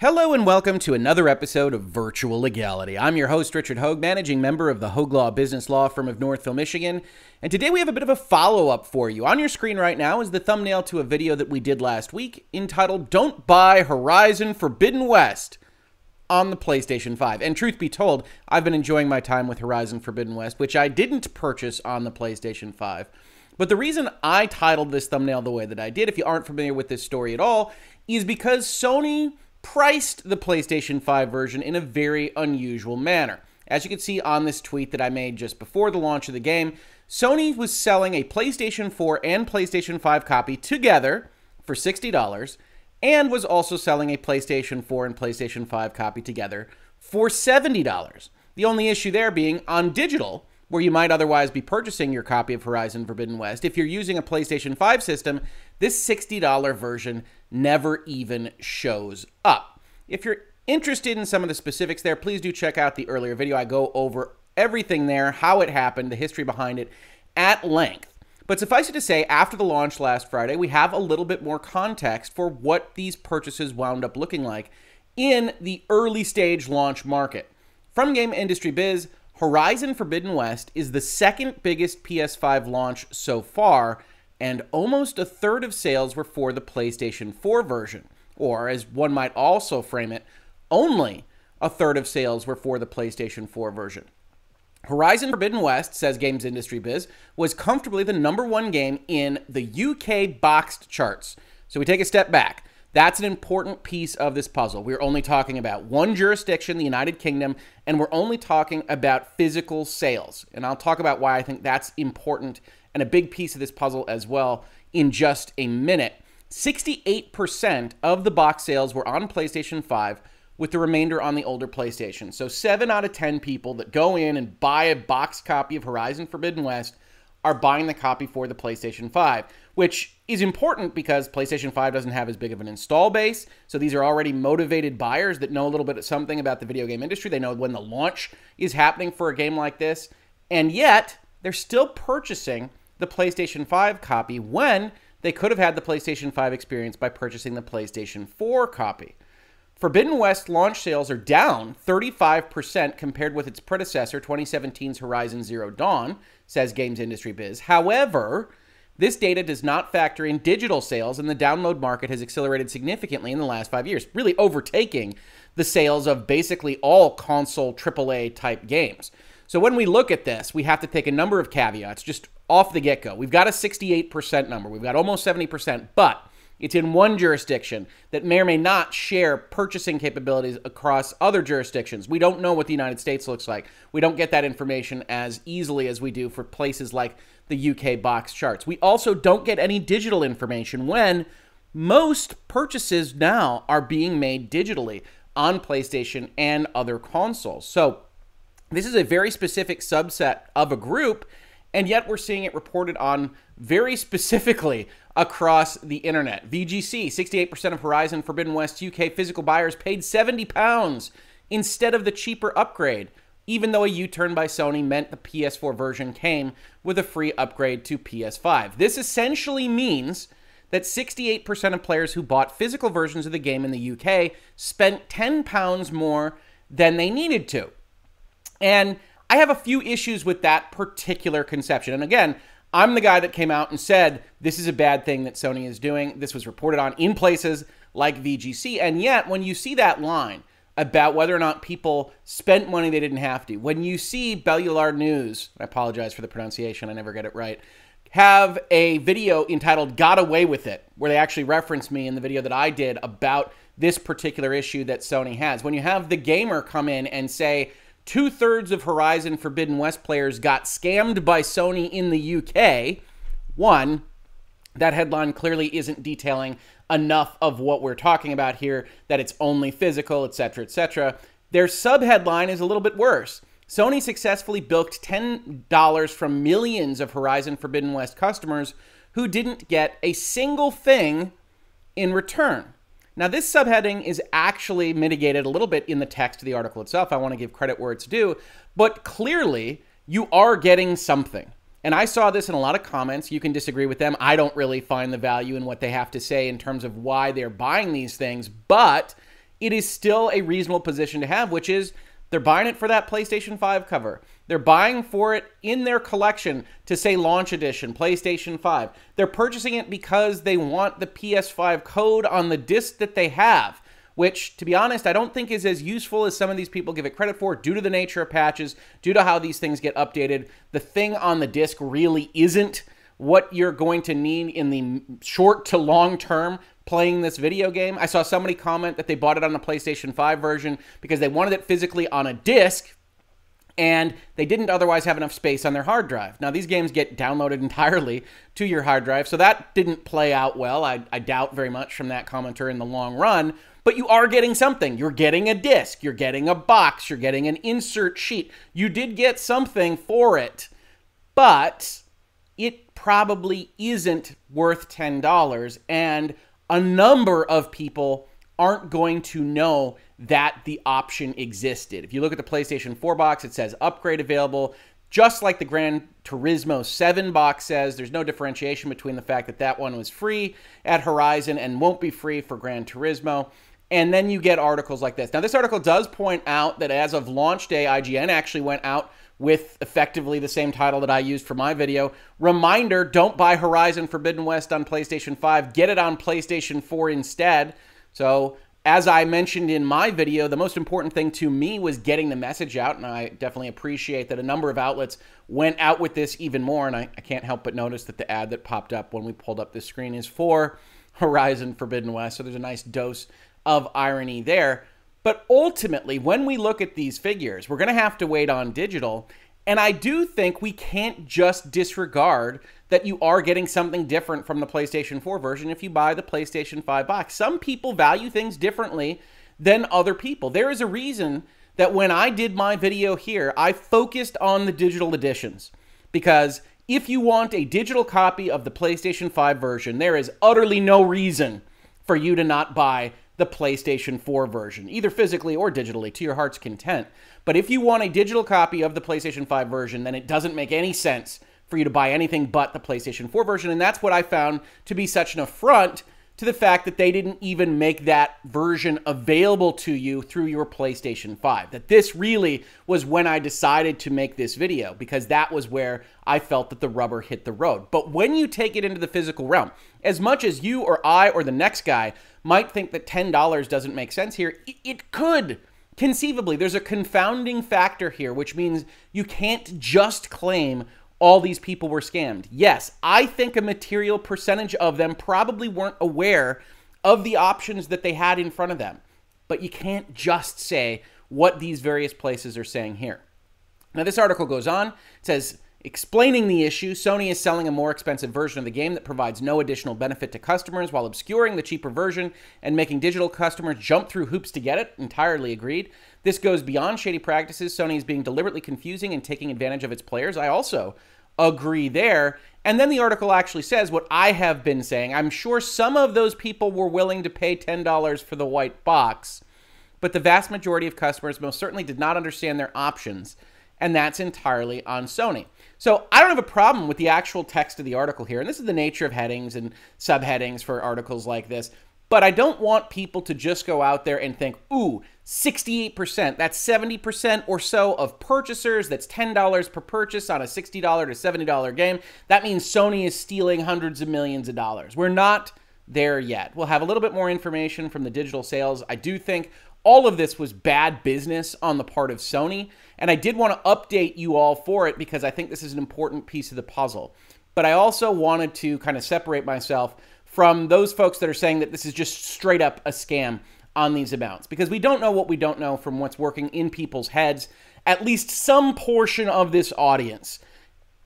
Hello and welcome to another episode of Virtual Legality. I'm your host, Richard Hogue, managing member of the Hogue Law Business Law Firm of Northville, Michigan. And today we have a bit of a follow-up for you. On your screen right now is the thumbnail to a video that we did last week entitled, Don't Buy Horizon Forbidden West on the PlayStation 5. And truth be told, I've been enjoying my time with Horizon Forbidden West, which I didn't purchase on the PlayStation 5. But the reason I titled this thumbnail the way that I did, if you aren't familiar with this story at all, is because Sony priced the PlayStation 5 version in a very unusual manner. As you can see on this tweet that I made just before the launch of the game, Sony was selling a PlayStation 4 and PlayStation 5 copy together for $60, and was also selling a PlayStation 4 and PlayStation 5 copy together for $70. The only issue there being on digital, where you might otherwise be purchasing your copy of Horizon Forbidden West, if you're using a PlayStation 5 system, this $60 version never even shows up. If you're interested in some of the specifics there, please do check out the earlier video. I go over everything there, how it happened, the history behind it at length. But suffice it to say, after the launch last Friday, we have a little bit more context for what these purchases wound up looking like in the early stage launch market. From Game Industry Biz, Horizon Forbidden West is the second biggest PS5 launch so far, and almost a third of sales were for the PlayStation 4 version, or as one might also frame it, only a third of sales were for the PlayStation 4 version. Horizon Forbidden West, says Games Industry Biz, was comfortably the #1 game in the UK boxed charts. So we take a step back. That's an important piece of this puzzle. We're only talking about one jurisdiction, the United Kingdom, and we're only talking about physical sales. And I'll talk about why I think that's important and a big piece of this puzzle as well in just a minute. 68% of the box sales were on PlayStation 5, with the remainder on the older PlayStation. So 7 out of 10 people that go in and buy a box copy of Horizon Forbidden West are buying the copy for the PlayStation 5, which is important because PlayStation 5 doesn't have as big of an install base, so these are already motivated buyers that know a little bit of something about the video game industry. They know when the launch is happening for a game like this, and yet they're still purchasing the PlayStation 5 copy when they could have had the PlayStation 5 experience by purchasing the PlayStation 4 copy. Forbidden West launch sales are down 35% compared with its predecessor, 2017's Horizon Zero Dawn, says Games Industry Biz. However, this data does not factor in digital sales, and the download market has accelerated significantly in the last 5 years, really overtaking the sales of basically all console AAA type games. So when we look at this, we have to take a number of caveats just off the get-go. We've got a 68% number. We've got almost 70%, but it's in one jurisdiction that may or may not share purchasing capabilities across other jurisdictions. We don't know what the United States looks like. We don't get that information as easily as we do for places like the UK box charts. We also don't get any digital information when most purchases now are being made digitally on PlayStation and other consoles. So this is a very specific subset of a group, and yet we're seeing it reported on very specifically across the internet. VGC, 68% of Horizon Forbidden West UK physical buyers paid £70 instead of the cheaper upgrade, even though a U-turn by Sony meant the PS4 version came with a free upgrade to PS5. This essentially means that 68% of players who bought physical versions of the game in the UK spent £10 more than they needed to. And I have a few issues with that particular conception. And again, I'm the guy that came out and said, this is a bad thing that Sony is doing. This was reported on in places like VGC. And yet, when you see that line about whether or not people spent money they didn't have to, when you see Bellular News, I apologize for the pronunciation, I never get it right, have a video entitled Got Away With It, where they actually reference me in the video that I did about this particular issue that Sony has. When you have the gamer come in and say, 2/3 of Horizon Forbidden West players got scammed by Sony in the UK. One, that headline clearly isn't detailing enough of what we're talking about here, that it's only physical, etc., etc. Their subheadline is a little bit worse. Sony successfully bilked $10 from millions of Horizon Forbidden West customers who didn't get a single thing in return. Now, this subheading is actually mitigated a little bit in the text of the article itself. I want to give credit where it's due, but clearly you are getting something. And I saw this in a lot of comments. You can disagree with them. I don't really find the value in what they have to say in terms of why they're buying these things, but it is still a reasonable position to have, which is they're buying it for that PlayStation 5 cover. They're buying for it in their collection to say launch edition, PlayStation 5. They're purchasing it because they want the PS5 code on the disc that they have, which, to be honest, I don't think is as useful as some of these people give it credit for due to the nature of patches, due to how these things get updated. The thing on the disc really isn't what you're going to need in the short to long term playing this video game. I saw somebody comment that they bought it on the PlayStation 5 version because they wanted it physically on a disc and they didn't otherwise have enough space on their hard drive. Now, these games get downloaded entirely to your hard drive, so that didn't play out well. I doubt very much from that commenter in the long run. But you are getting something. You're getting a disc. You're getting a box. You're getting an insert sheet. You did get something for it, but it probably isn't worth $10. And a number of people aren't going to know that the option existed. If you look at the PlayStation 4 box, it says upgrade available. Just like the Gran Turismo 7 box says, there's no differentiation between the fact that that one was free at Horizon and won't be free for Gran Turismo. And then you get articles like this. Now, this article does point out that as of launch day, IGN actually went out with effectively the same title that I used for my video. Reminder, don't buy Horizon Forbidden West on PlayStation 5. Get it on PlayStation 4 instead. So, as I mentioned in my video, the most important thing to me was getting the message out, and I definitely appreciate that a number of outlets went out with this even more, and I can't help but notice that the ad that popped up when we pulled up this screen is for Horizon Forbidden West, so there's a nice dose of irony there. But ultimately, when we look at these figures, we're going to have to wait on digital, and I do think we can't just disregard that you are getting something different from the PlayStation 4 version if you buy the PlayStation 5 box. Some people value things differently than other people. There is a reason that when I did my video here, I focused on the digital editions, because if you want a digital copy of the PlayStation 5 version, there is utterly no reason for you to not buy the PlayStation 4 version, either physically or digitally, to your heart's content. But if you want a digital copy of the PlayStation 5 version, then it doesn't make any sense for you to buy anything but the PlayStation 4 version, and that's what I found to be such an affront to the fact that they didn't even make that version available to you through your PlayStation 5. That this really was when I decided to make this video, because that was where I felt that the rubber hit the road. But when you take it into the physical realm, as much as you or I or the next guy might think that $10 doesn't make sense here, it could. Conceivably, there's a confounding factor here, which means you can't just claim all these people were scammed. Yes, I think a material percentage of them probably weren't aware of the options that they had in front of them. But you can't just say what these various places are saying here. Now, this article goes on. It says, explaining the issue, Sony is selling a more expensive version of the game that provides no additional benefit to customers while obscuring the cheaper version and making digital customers jump through hoops to get it. Entirely agreed. This goes beyond shady practices. Sony is being deliberately confusing and taking advantage of its players. I also agree there. And then the article actually says what I have been saying. I'm sure some of those people were willing to pay $10 for the white box, but the vast majority of customers most certainly did not understand their options, and that's entirely on Sony. So I don't have a problem with the actual text of the article here, and this is the nature of headings and subheadings for articles like this, but I don't want people to just go out there and think, ooh, 68%, that's 70% or so of purchasers, that's $10 per purchase on a $60 to $70 game. That means Sony is stealing hundreds of millions of dollars. We're not there yet. We'll have a little bit more information from the digital sales. I do think all of this was bad business on the part of Sony, and I did want to update you all for it because I think this is an important piece of the puzzle. But I also wanted to kind of separate myself from those folks that are saying that this is just straight up a scam on these amounts, because we don't know what we don't know from what's working in people's heads. At least some portion of this audience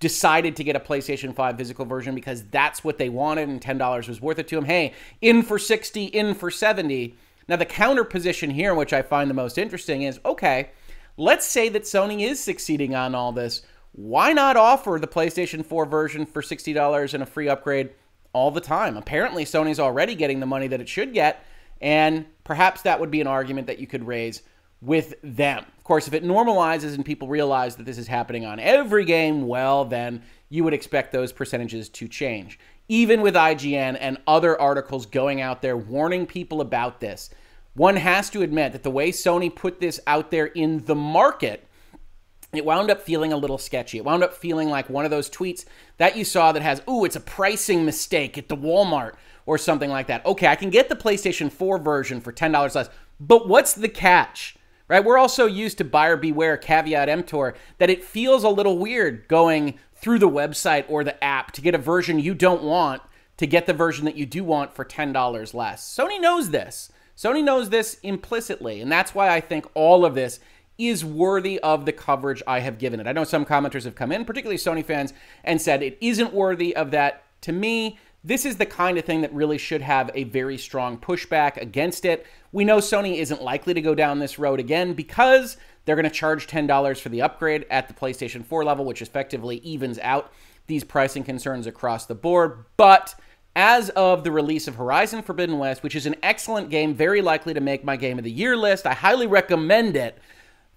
decided to get a PlayStation 5 physical version because that's what they wanted and $10 was worth it to them. Hey, in for 60, in for 70. Now, the counter position here, which I find the most interesting, is, okay, let's say that Sony is succeeding on all this. Why not offer the PlayStation 4 version for $60 and a free upgrade all the time? Apparently, Sony's already getting the money that it should get, and perhaps that would be an argument that you could raise with them. Of course, if it normalizes and people realize that this is happening on every game, well, then you would expect those percentages to change. Even with IGN and other articles going out there warning people about this, one has to admit that the way Sony put this out there in the market, it wound up feeling a little sketchy. It wound up feeling like one of those tweets that you saw that has, ooh, it's a pricing mistake at the Walmart or something like that. Okay, I can get the PlayStation 4 version for $10 less, but what's the catch, right? We're also used to buyer beware, caveat emptor, that it feels a little weird going through the website or the app to get a version you don't want to get the version that you do want for $10 less. Sony knows this. Sony knows this implicitly, and that's why I think all of this is worthy of the coverage I have given it. I know some commenters have come in, particularly Sony fans, and said it isn't worthy of that. To me, this is the kind of thing that really should have a very strong pushback against it. We know Sony isn't likely to go down this road again because they're going to charge $10 for the upgrade at the PlayStation 4 level, which effectively evens out these pricing concerns across the board. But as of the release of Horizon Forbidden West, which is an excellent game, very likely to make my Game of the Year list, I highly recommend it.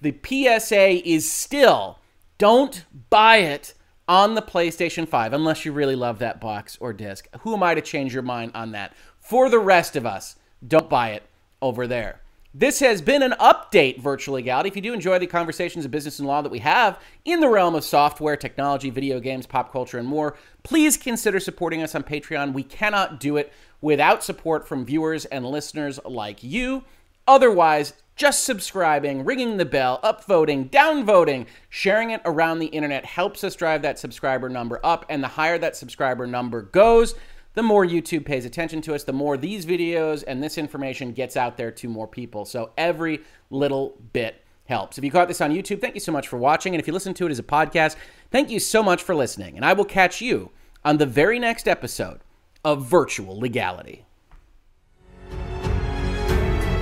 The PSA is still, don't buy it on the PlayStation 5 unless you really love that box or disc. Who am I to change your mind on that? For the rest of us, don't buy it over there. This has been an update, Virtual Legality. If you do enjoy the conversations of business and law that we have in the realm of software, technology, video games, pop culture, and more, please consider supporting us on Patreon. We cannot do it without support from viewers and listeners like you. Otherwise, just subscribing, ringing the bell, upvoting, downvoting, sharing it around the internet helps us drive that subscriber number up. And the higher that subscriber number goes, the more YouTube pays attention to us, the more these videos and this information gets out there to more people. So every little bit helps. If you caught this on YouTube, thank you so much for watching. And if you listen to it as a podcast, thank you so much for listening. And I will catch you on the very next episode of Virtual Legality.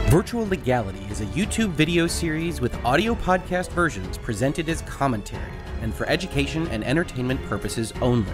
Virtual Legality is a YouTube video series with audio podcast versions presented as commentary and for education and entertainment purposes only.